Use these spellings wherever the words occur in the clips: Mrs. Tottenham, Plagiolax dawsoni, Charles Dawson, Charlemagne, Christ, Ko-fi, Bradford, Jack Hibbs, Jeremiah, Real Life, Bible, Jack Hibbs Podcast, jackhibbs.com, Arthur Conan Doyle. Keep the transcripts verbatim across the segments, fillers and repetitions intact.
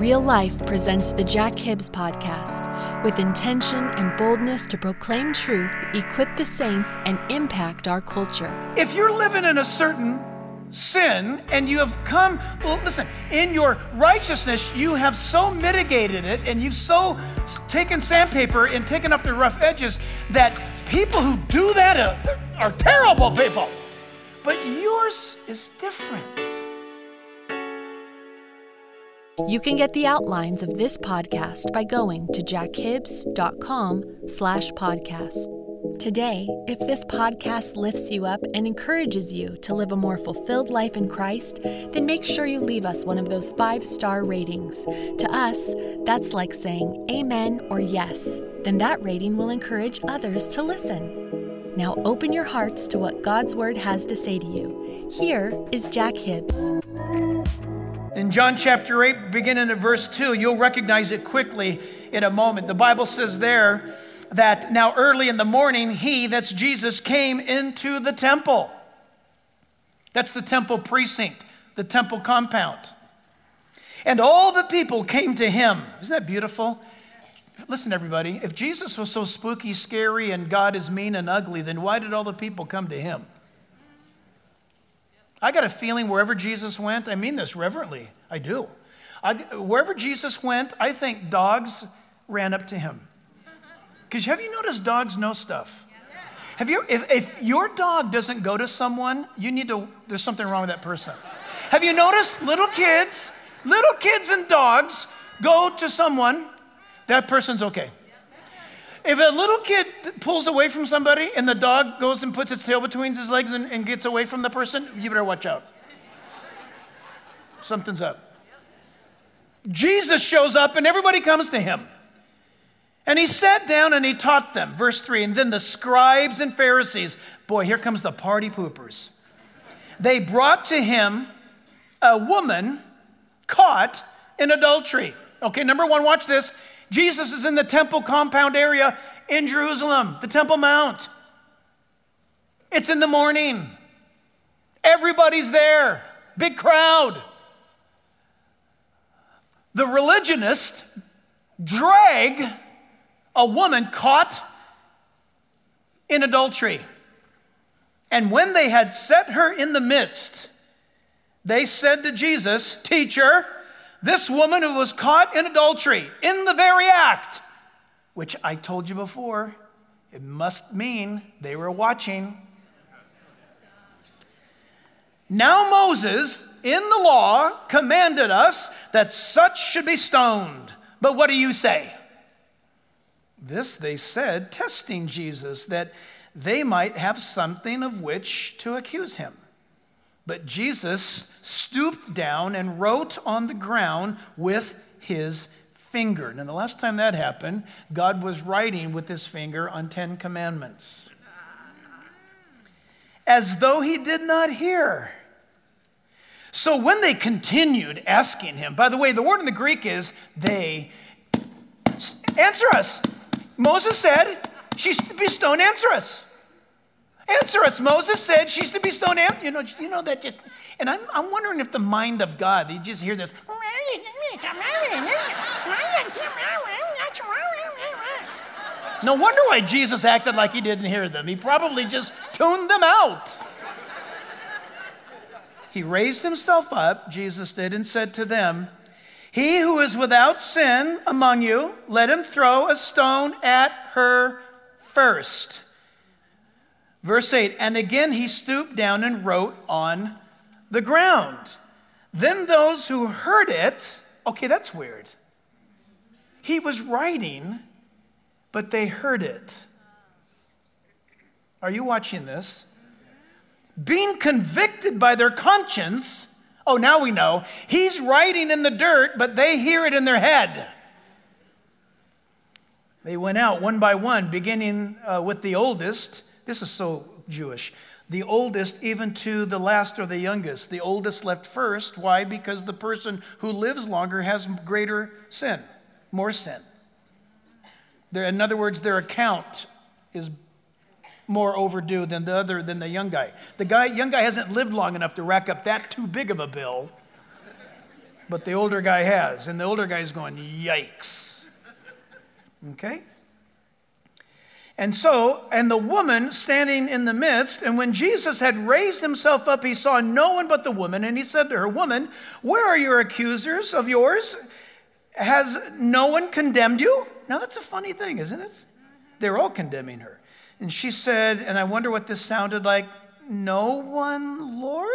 Real Life presents the Jack Hibbs Podcast with intention and boldness to proclaim truth, equip the saints, and impact our culture. If you're living in a certain sin and you have come, well, listen, in your righteousness, you have so mitigated it and you've so taken sandpaper and taken up the rough edges that people who do that are, are terrible people. But yours is different. You can get the outlines of this podcast by going to jackhibbs.com slash podcast. Today, if this podcast lifts you up and encourages you to live a more fulfilled life in Christ, then make sure you leave us one of those five-star ratings. To us, that's like saying amen or yes. Then that rating will encourage others to listen. Now open your hearts to what God's Word has to say to you. Here is Jack Hibbs. In John chapter eight, beginning at verse two, you'll recognize it quickly in a moment. The Bible says there that now early in the morning, he, that's Jesus, came into the temple. That's the temple precinct, the temple compound. And all the people came to him. Isn't that beautiful? Listen, everybody, if Jesus was so spooky, scary, and God is mean and ugly, then why did all the people come to him? I got a feeling wherever Jesus went, I mean this reverently, I do. I, wherever Jesus went, I think dogs ran up to him. Because have you noticed dogs know stuff? Have you? If, if your dog doesn't go to someone, you need to, there's something wrong with that person. Have you noticed little kids, little kids and dogs go to someone, that person's okay. If a little kid pulls away from somebody and the dog goes and puts its tail between his legs and, and gets away from the person, you better watch out. Something's up. Jesus shows up and everybody comes to him. And he sat down and he taught them. Verse three, and then the scribes and Pharisees, boy, here comes the party poopers. They brought to him a woman caught in adultery. Okay, number one, watch this. Jesus is in the temple compound area in Jerusalem, the Temple Mount. It's in the morning. Everybody's there. Big crowd. The religionists drag a woman caught in adultery. And when they had set her in the midst, they said to Jesus, "Teacher, this woman who was caught in adultery, in the very act," which I told you before, it must mean they were watching. "Now Moses, in the law, commanded us that such should be stoned. But what do you say?" This they said, testing Jesus, that they might have something of which to accuse him. But Jesus stooped down and wrote on the ground with his finger. Now, the last time that happened, God was writing with his finger on Ten Commandments. As though he did not hear. So when they continued asking him, by the way, the word in the Greek is, they, answer us. Moses said, she's to be stoned, answer us. Answer us. Moses said she's to be stoned. You know, you know that. Just, and I'm, I'm wondering if the mind of God, you just hear this. No wonder why Jesus acted like he didn't hear them. He probably just tuned them out. he raised himself up, Jesus did, and said to them, "He who is without sin among you, let him throw a stone at her first." Verse eight, and again he stooped down and wrote on the ground. Then those who heard it, okay, that's weird. He was writing, but they heard it. Are you watching this? Being convicted by their conscience, oh, now we know, he's writing in the dirt, but they hear it in their head. They went out one by one, beginning uh, with the oldest. This is so Jewish. The oldest even to the last or the youngest. The oldest left first. Why? Because the person who lives longer has greater sin, more sin. There, in other words, their account is more overdue than the other, than the young guy. The guy, young guy hasn't lived long enough to rack up that too big of a bill, but the older guy has. And the older guy's going, yikes. Okay? And so, and the woman standing in the midst, and when Jesus had raised himself up, he saw no one but the woman, and he said to her, "Woman, where are your accusers of yours? Has no one condemned you?" Now, that's a funny thing, isn't it? They're all condemning her. And she said, and I wonder what this sounded like, "No one, Lord?"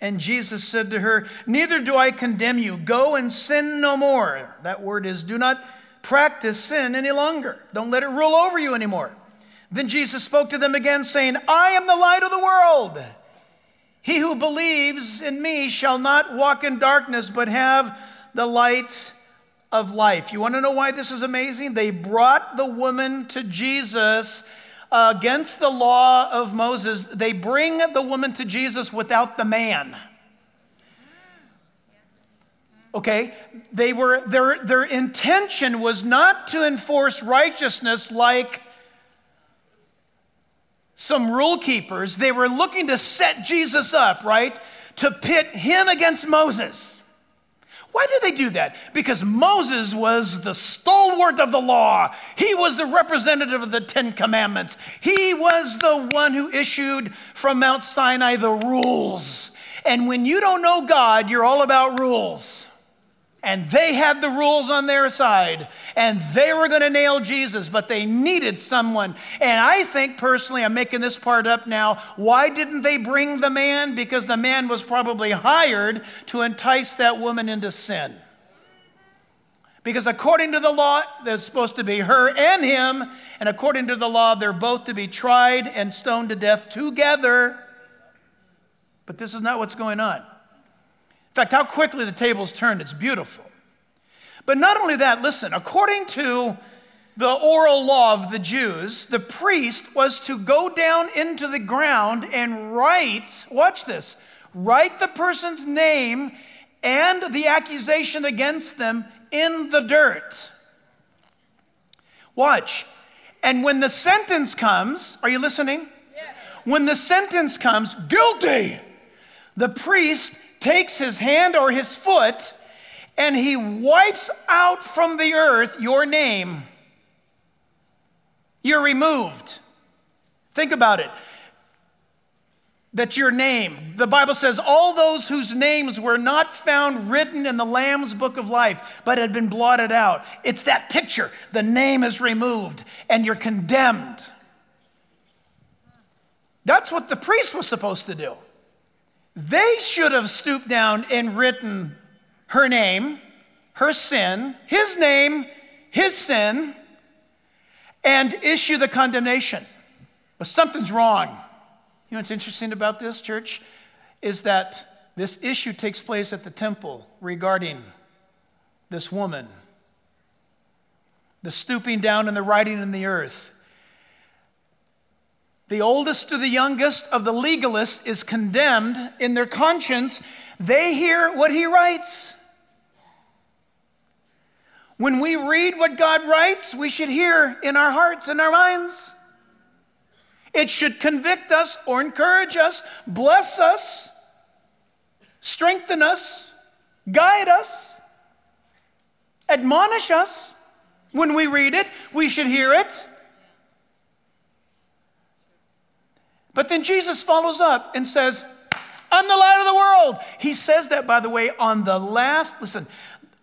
And Jesus said to her, "Neither do I condemn you. Go and sin no more." That word is, do not practice sin any longer. Don't let it rule over you anymore. Then Jesus spoke to them again, saying, "I am the light of the world. He who believes in me shall not walk in darkness, but have the light of life." You want to know why this is amazing? They brought the woman to Jesus uh, against the law of Moses. They bring the woman to Jesus without the man. Okay, they were their their intention was not to enforce righteousness like some rule keepers. They were looking to set Jesus up, right? To pit him against Moses. Why did they do that? Because Moses was the stalwart of the law. He was the representative of the Ten Commandments. He was the one who issued from Mount Sinai the rules. And when you don't know God, you're all about rules. And they had the rules on their side, and they were going to nail Jesus, but they needed someone. And I think, personally, I'm making this part up now, why didn't they bring the man? Because the man was probably hired to entice that woman into sin. Because according to the law, there's supposed to be her and him, and according to the law, they're both to be tried and stoned to death together. But this is not what's going on. In fact, how quickly the tables turned, it's beautiful. But not only that, listen, according to the oral law of the Jews, the priest was to go down into the ground and write, watch this, write the person's name and the accusation against them in the dirt. Watch. And when the sentence comes, are you listening? Yes. When the sentence comes, guilty, the priest takes his hand or his foot, and he wipes out from the earth your name. You're removed. Think about it. That's your name. The Bible says all those whose names were not found written in the Lamb's book of life, but had been blotted out. It's that picture. The name is removed, and you're condemned. That's what the priest was supposed to do. They should have stooped down and written her name, her sin, his name, his sin, and issue the condemnation. But something's wrong. You know what's interesting about this, church, is that this issue takes place at the temple regarding this woman, the stooping down and the writing in the earth. The oldest to the youngest of the legalist is condemned in their conscience. They hear what he writes. When we read what God writes, we should hear in our hearts and our minds. It should convict us or encourage us, bless us, strengthen us, guide us, admonish us. When we read it, we should hear it. But then Jesus follows up and says, I'm the light of the world. He says that, by the way, on the last, listen,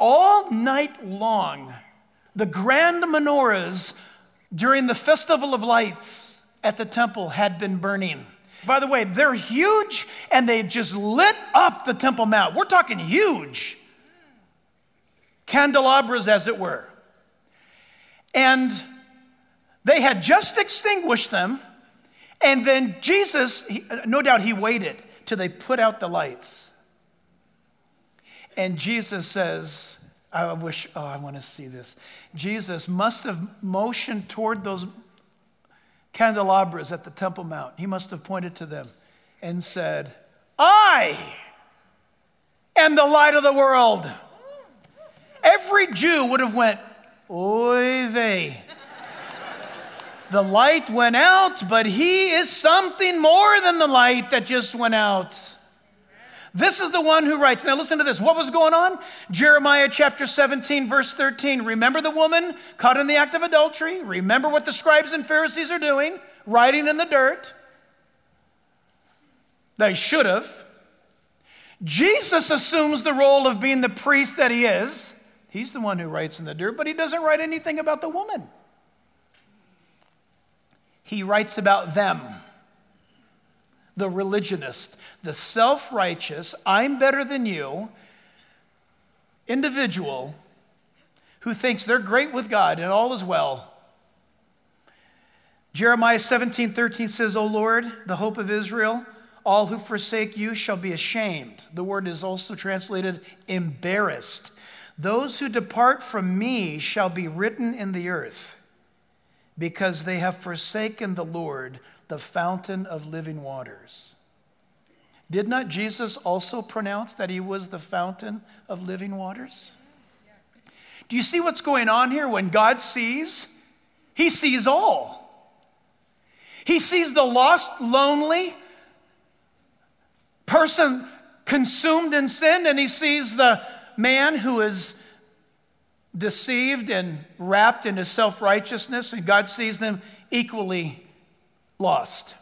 all night long, the grand menorahs during the Festival of Lights at the temple had been burning. By the way, they're huge, and they just lit up the Temple Mount. We're talking huge candelabras, as it were. And they had just extinguished them, and then Jesus, he, no doubt he waited till they put out the lights. And Jesus says, I wish, oh, I want to see this. Jesus must have motioned toward those candelabras at the Temple Mount. He must have pointed to them and said, I am the light of the world. Every Jew would have went, oy vey. The light went out, but he is something more than the light that just went out. This is the one who writes. Now listen to this. What was going on? Jeremiah chapter seventeen, verse thirteen. Remember the woman caught in the act of adultery. Remember what the scribes and Pharisees are doing, writing in the dirt. They should have. Jesus assumes the role of being the priest that he is. He's the one who writes in the dirt, but he doesn't write anything about the woman. He writes about them. The religionist, the self-righteous, I'm better than you, individual who thinks they're great with God and all is well. Jeremiah seventeen, thirteen says, O Lord, the hope of Israel, all who forsake you shall be ashamed. The word is also translated embarrassed. Those who depart from me shall be written in the earth because they have forsaken the Lord, the fountain of living waters. Did not Jesus also pronounce that he was the fountain of living waters? Yes. Do you see what's going on here? When God sees, he sees all. He sees the lost, lonely person consumed in sin, and he sees the man who is deceived and wrapped in his self-righteousness, and God sees them equally lost,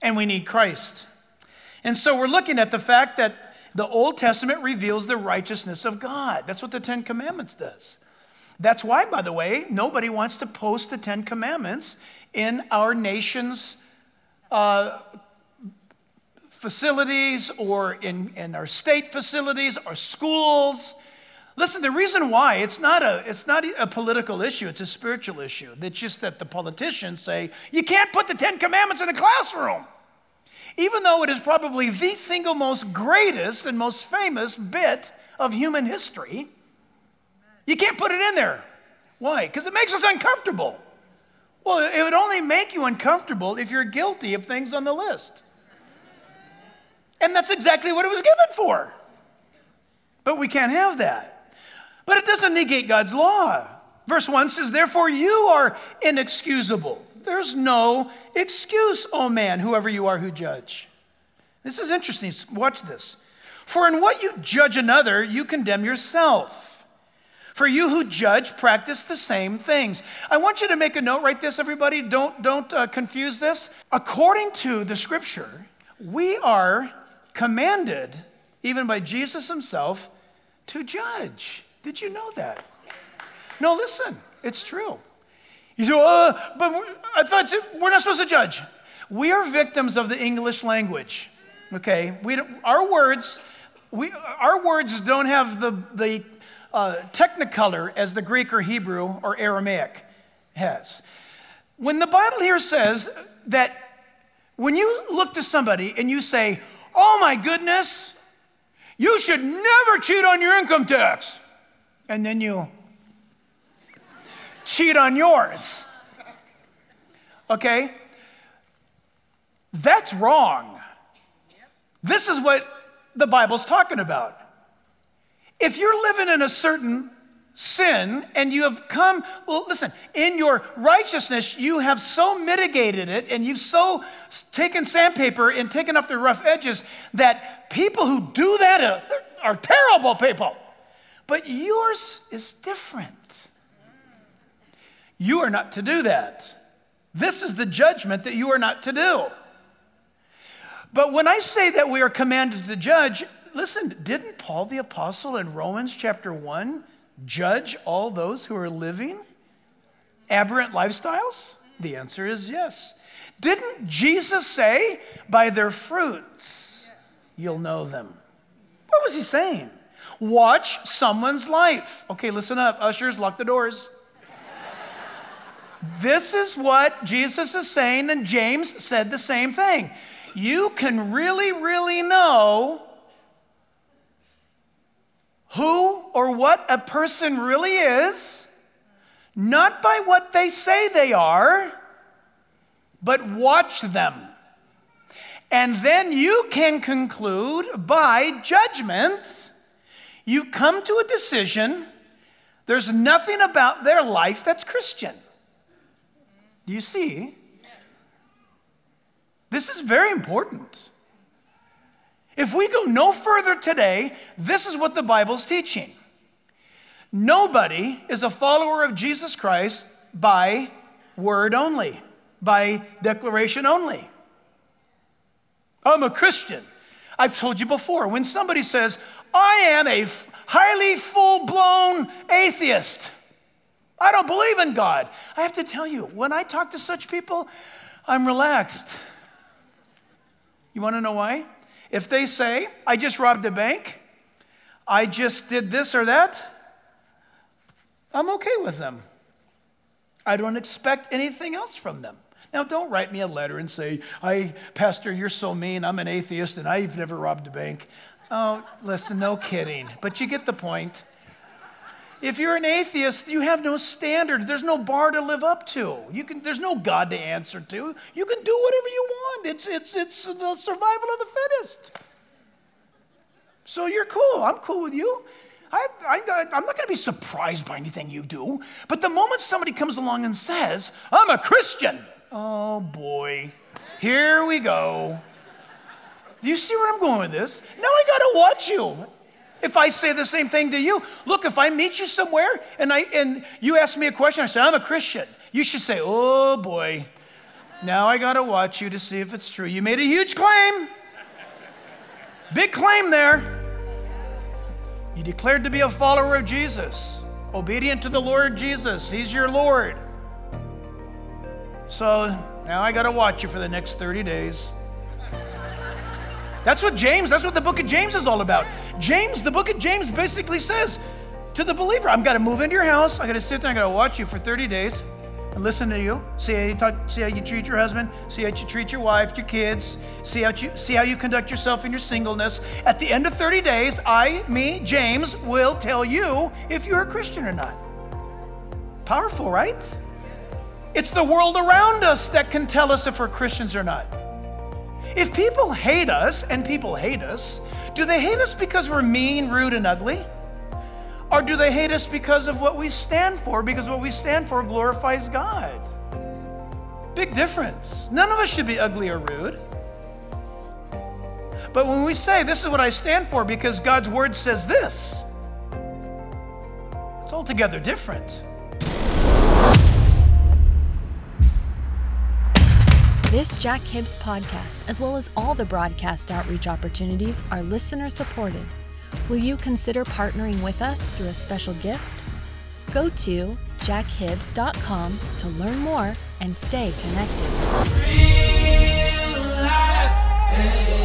and we need Christ. And so we're looking at the fact that the Old Testament reveals the righteousness of God. That's what the Ten Commandments does. That's why, by the way, nobody wants to post the Ten Commandments in our nation's uh, facilities or in, in our state facilities, our schools. Listen, the reason why, it's not a it's not a political issue, it's a spiritual issue. It's just that the politicians say, you can't put the Ten Commandments in the classroom, even though it is probably the single most greatest and most famous bit of human history. You can't put it in there. Why? Because it makes us uncomfortable. Well, it would only make you uncomfortable if you're guilty of things on the list. And that's exactly what it was given for. But we can't have that. But it doesn't negate God's law. Verse one says, therefore you are inexcusable. There's no excuse, O man, whoever you are who judge. This is interesting. Watch this. For in what you judge another, you condemn yourself. For you who judge practice the same things. I want you to make a note. Write this, everybody. Don't, don't uh, confuse this. According to the scripture, we are commanded, even by Jesus himself, to judge. Did you know that? No, listen, it's true. You say, oh, but I thought we're not supposed to judge. We are victims of the English language, okay? We don't, our words, we our words don't have the the uh, technicolor as the Greek or Hebrew or Aramaic has. When the Bible here says that when you look to somebody and you say, "Oh my goodness, you should never cheat on your income tax," and then you cheat on yours, okay? That's wrong. This is what the Bible's talking about. If you're living in a certain sin and you have come, well, listen, in your righteousness, you have so mitigated it and you've so taken sandpaper and taken off the rough edges that people who do that are, are terrible people. But yours is different. You are not to do that. This is the judgment that you are not to do. But when I say that we are commanded to judge, listen, didn't Paul the Apostle in Romans chapter one judge all those who are living aberrant lifestyles? The answer is yes. Didn't Jesus say, by their fruits, you'll know them? What was he saying? Watch someone's life. Okay, listen up. Ushers, lock the doors. This is what Jesus is saying, and James said the same thing. You can really, really know who or what a person really is, not by what they say they are, but watch them. And then you can conclude by judgment. You come to a decision. There's nothing about their life that's Christian. Do you see? Yes. This is very important. If we go no further today, this is what the Bible's teaching. Nobody is a follower of Jesus Christ by word only, by declaration only. I'm a Christian. I've told you before, when somebody says, I am a f- highly full-blown atheist, I don't believe in God, I have to tell you, when I talk to such people, I'm relaxed. You want to know why? If they say, I just robbed a bank, I just did this or that, I'm okay with them. I don't expect anything else from them. Now, don't write me a letter and say, I, Pastor, you're so mean, I'm an atheist, and I've never robbed a bank. Oh, listen, no kidding, but you get the point. If you're an atheist, you have no standard. There's no bar to live up to. You can. There's no God to answer to. You can do whatever you want. It's it's it's the survival of the fittest. So you're cool. I'm cool with you. I, I, I'm not going to be surprised by anything you do. But the moment somebody comes along and says, I'm a Christian, oh boy, here we go. Do you see where I'm going with this? Now I got to watch you. If I say the same thing to you, look, if I meet you somewhere and I and you ask me a question, I say, I'm a Christian. You should say, oh boy, now I got to watch you to see if it's true. You made a huge claim. Big claim there. You declared to be a follower of Jesus, obedient to the Lord Jesus. He's your Lord. So now I got to watch you for the next thirty days. That's what James, that's what the book of James is all about. James, the book of James basically says to the believer, I've got to move into your house. I've got to sit there. I've got to watch you for thirty days and listen to you. See how you talk, see how you treat your husband. See how you treat your wife, your kids. See how you, see how you conduct yourself in your singleness. At the end of thirty days, I, me, James, will tell you if you're a Christian or not. Powerful, right? It's the world around us that can tell us if we're Christians or not. If people hate us, and people hate us, do they hate us because we're mean, rude, and ugly? Or do they hate us because of what we stand for? Because what we stand for glorifies God. Big difference. None of us should be ugly or rude. But when we say, this is what I stand for because God's word says this, it's altogether different. This Jack Hibbs podcast, as well as all the broadcast outreach opportunities, are listener-supported. Will you consider partnering with us through a special gift? Go to jack hibbs dot com to learn more and stay connected. Real Life, hey.